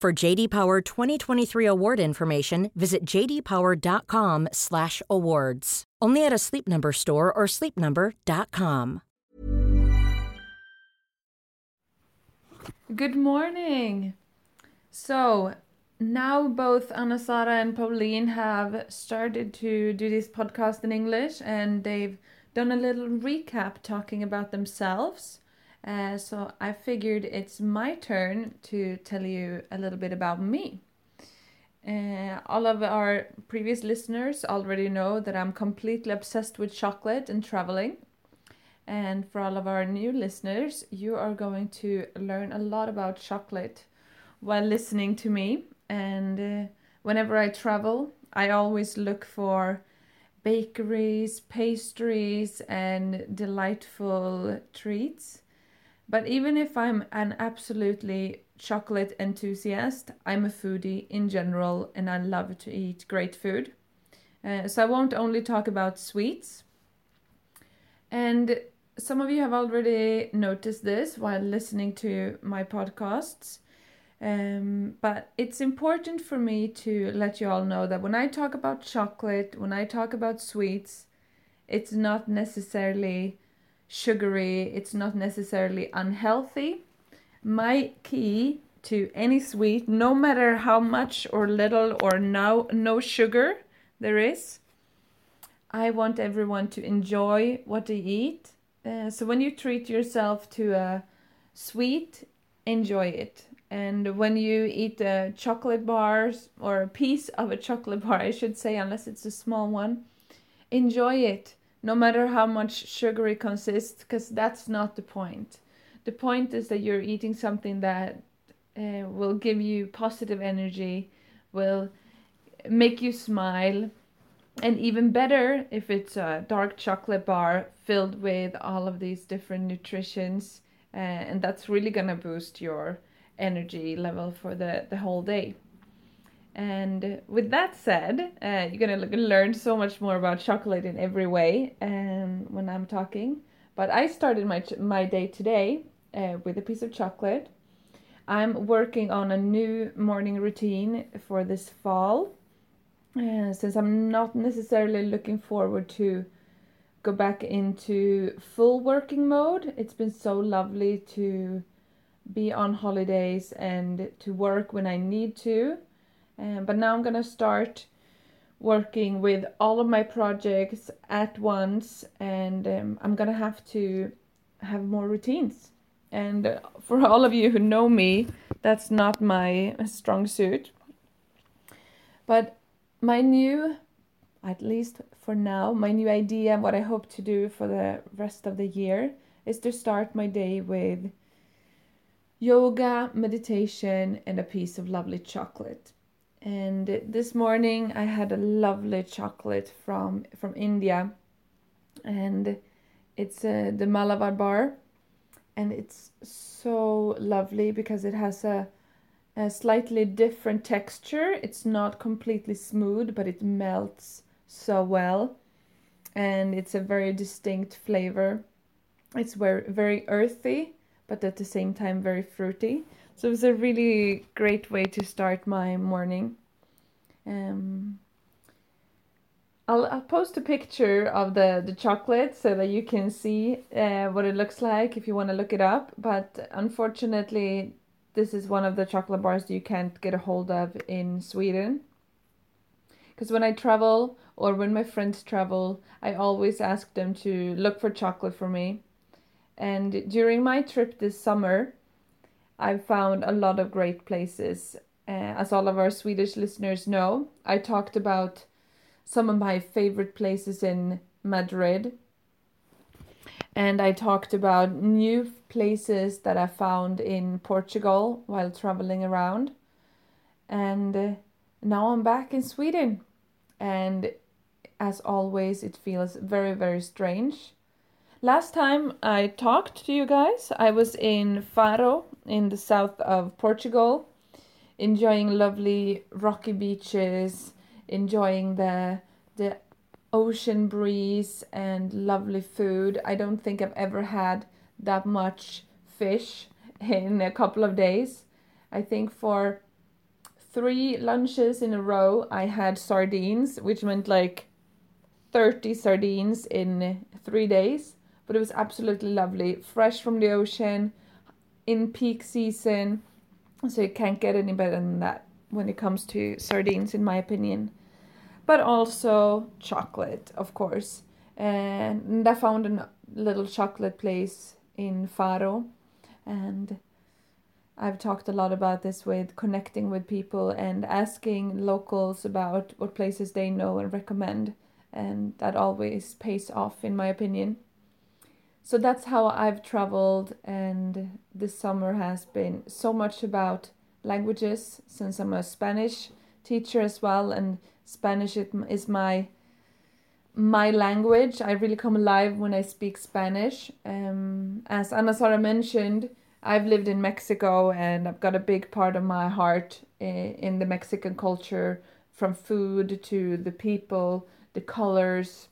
For JD Power 2023 award information, visit jdpower.com/awards. Only at a Sleep Number store or sleepnumber.com. Good morning. So, now both Anasara and Pauline have started to do this podcast in English, and they've done a little recap talking about themselves. So I figured it's my turn to tell you a little bit about me. All of our previous listeners already know that I'm completely obsessed with chocolate and traveling. And for all of our new listeners, you are going to learn a lot about chocolate while listening to me. And whenever I travel, I always look for bakeries, pastries, and delightful treats. But even if I'm an absolutely chocolate enthusiast, I'm a foodie in general, and I love to eat great food. So I won't only talk about sweets. And some of you have already noticed this while listening to my podcasts. But it's important for me to let you all know that when I talk about chocolate, when I talk about sweets, it's not necessarily sugary, it's not necessarily unhealthy. My key to any sweet, no matter how much or little or no sugar there is, I want everyone to enjoy what they eat. So when you treat yourself to a sweet, enjoy it. And when you eat a chocolate bar, or a piece of a chocolate bar, I should say, unless it's a small one, enjoy it, no matter how much sugar it consists, because that's not the point. The point is that you're eating something that will give you positive energy, will make you smile, and even better if it's a dark chocolate bar filled with all of these different nutritions, and that's really gonna boost your energy level for the whole day. And with that said, you're gonna learn so much more about chocolate in every way when I'm talking. But I started my day today with a piece of chocolate. I'm working on a new morning routine for this fall, since I'm not necessarily looking forward to go back into full working mode. It's been so lovely to be on holidays and to work when I need to. But now I'm gonna start working with all of my projects at once, and I'm gonna have to have more routines. And for all of you who know me, that's not my strong suit. But my new, at least for now, my new idea, what I hope to do for the rest of the year, is to start my day with yoga, meditation, and a piece of lovely chocolate. And this morning I had a lovely chocolate from India, and it's the Malabar bar, and it's so lovely because it has a slightly different texture. It's not completely smooth, but it melts so well, and it's a very distinct flavor. It's very earthy, but at the same time very fruity. So it was a really great way to start my morning. I'll post a picture of the chocolate so that you can see what it looks like if you want to look it up. But unfortunately, this is one of the chocolate bars you can't get a hold of in Sweden. Because when I travel or when my friends travel, I always ask them to look for chocolate for me. And during my trip this summer, I found a lot of great places. As all of our Swedish listeners know, I talked about some of my favorite places in Madrid. And I talked about new places that I found in Portugal while traveling around. And now I'm back in Sweden. And as always, it feels very, very strange. Last time I talked to you guys, I was in Faro in the south of Portugal, enjoying lovely rocky beaches, enjoying the ocean breeze and lovely food. I don't think I've ever had that much fish in a couple of days. I think for 3 lunches in a row I had sardines, which meant like 30 sardines in 3 days. But it was absolutely lovely, fresh from the ocean, in peak season. So you can't get any better than that when it comes to sardines, in my opinion. But also chocolate, of course. And I found a little chocolate place in Faro. And I've talked a lot about this with connecting with people and asking locals about what places they know and recommend. And that always pays off, in my opinion. So that's how I've traveled, and this summer has been so much about languages, since I'm a Spanish teacher as well, and Spanish is my language. I really come alive when I speak Spanish. As Anasara mentioned, I've lived in Mexico, and I've got a big part of my heart in the Mexican culture, from food to the people, the colors,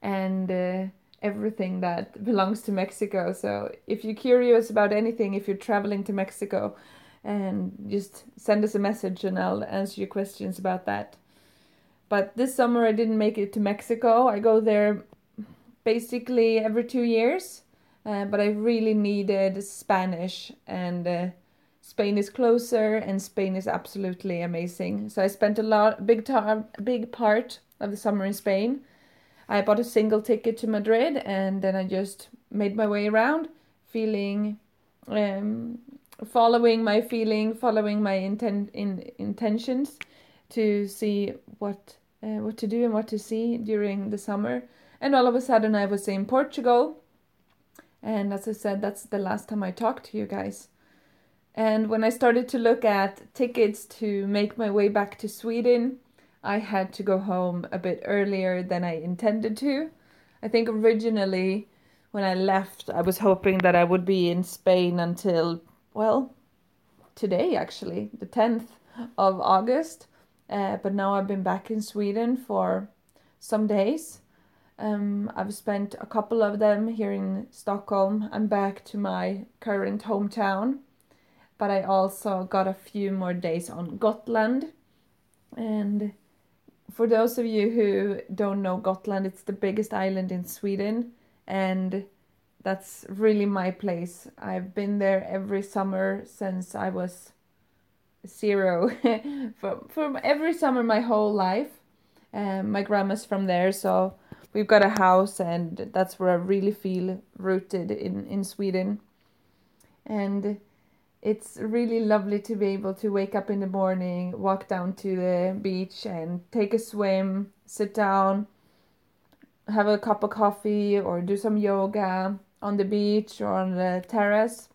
and everything that belongs to Mexico. So if you're curious about anything, if you're traveling to Mexico, and just send us a message and I'll answer your questions about that. But this summer I didn't make it to Mexico. I go there basically every 2 years, but I really needed Spanish, and Spain is closer, and Spain is absolutely amazing. So I spent a big part of the summer in Spain. I bought a single ticket to Madrid, and then I just made my way around, following my intentions to see what to do and what to see during the summer. And all of a sudden I was in Portugal, and as I said, that's the last time I talked to you guys. And when I started to look at tickets to make my way back to Sweden, I had to go home a bit earlier than I intended to. I think originally when I left, I was hoping that I would be in Spain until, well, today actually, the 10th of August. But now I've been back in Sweden for some days. I've spent a couple of them here in Stockholm. I'm back to my current hometown. But I also got a few more days on Gotland. And for those of you who don't know Gotland, it's the biggest island in Sweden, and that's really my place. I've been there every summer since I was 0. From every summer my whole life. My grandma's from there, so we've got a house, and that's where I really feel rooted in Sweden. And it's really lovely to be able to wake up in the morning, walk down to the beach and take a swim, sit down, have a cup of coffee or do some yoga on the beach or on the terrace.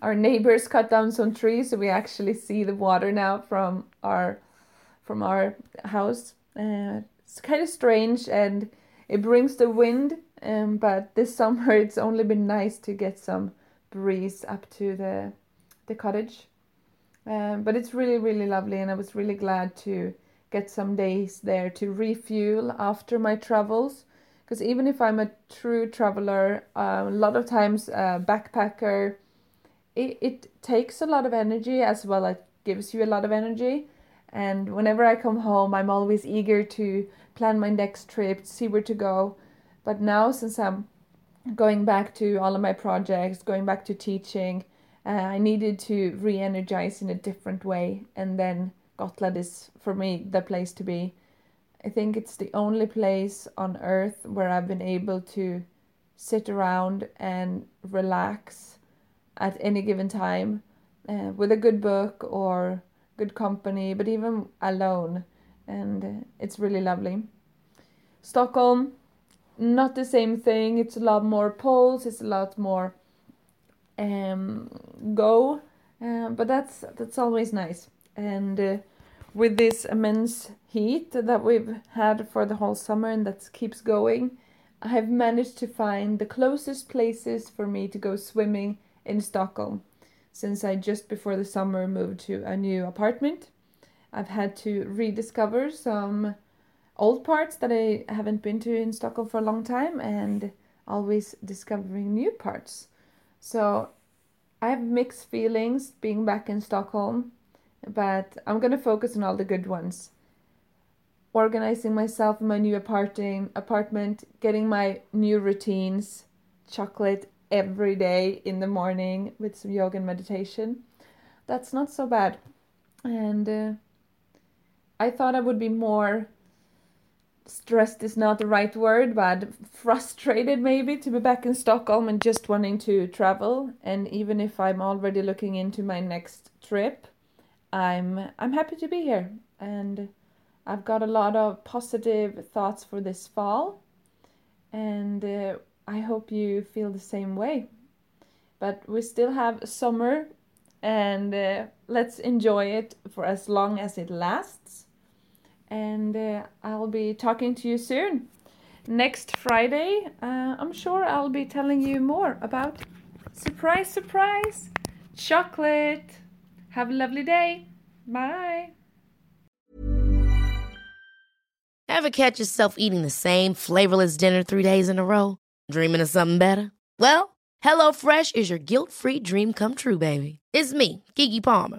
Our neighbors cut down some trees, so we actually see the water now from our house. It's kind of strange, and it brings the wind, but this summer it's only been nice to get some breeze up to the cottage, but it's really, really lovely, and I was really glad to get some days there to refuel after my travels, because even if I'm a true traveler, a lot of times a backpacker, it takes a lot of energy as well. It gives you a lot of energy, and whenever I come home, I'm always eager to plan my next trip, see where to go. But now, since I'm going back to all of my projects, going back to teaching, I needed to re-energize in a different way, and then Gotland is for me the place to be. I think it's the only place on earth where I've been able to sit around and relax at any given time with a good book or good company, but even alone, and it's really lovely. Stockholm, not the same thing. It's a lot more poles, it's a lot more go, but that's always nice. And with this immense heat that we've had for the whole summer and that keeps going, I have managed to find the closest places for me to go swimming in Stockholm. Since I just before the summer moved to a new apartment, I've had to rediscover some old parts that I haven't been to in Stockholm for a long time, and always discovering new parts. So I have mixed feelings being back in Stockholm, but I'm going to focus on all the good ones. Organizing myself in my new apartment, getting my new routines, chocolate every day in the morning with some yoga and meditation. That's not so bad. And I thought I would be more stressed, is not the right word, but frustrated maybe to be back in Stockholm and just wanting to travel. And even if I'm already looking into my next trip, I'm happy to be here, and I've got a lot of positive thoughts for this fall, and I hope you feel the same way. But we still have summer, and let's enjoy it for as long as it lasts. And I'll be talking to you soon. Next Friday, I'm sure I'll be telling you more about, surprise, surprise, chocolate. Have a lovely day. Bye. Ever catch yourself eating the same flavorless dinner 3 days in a row? Dreaming of something better? Well, HelloFresh is your guilt-free dream come true, baby. It's me, Keke Palmer.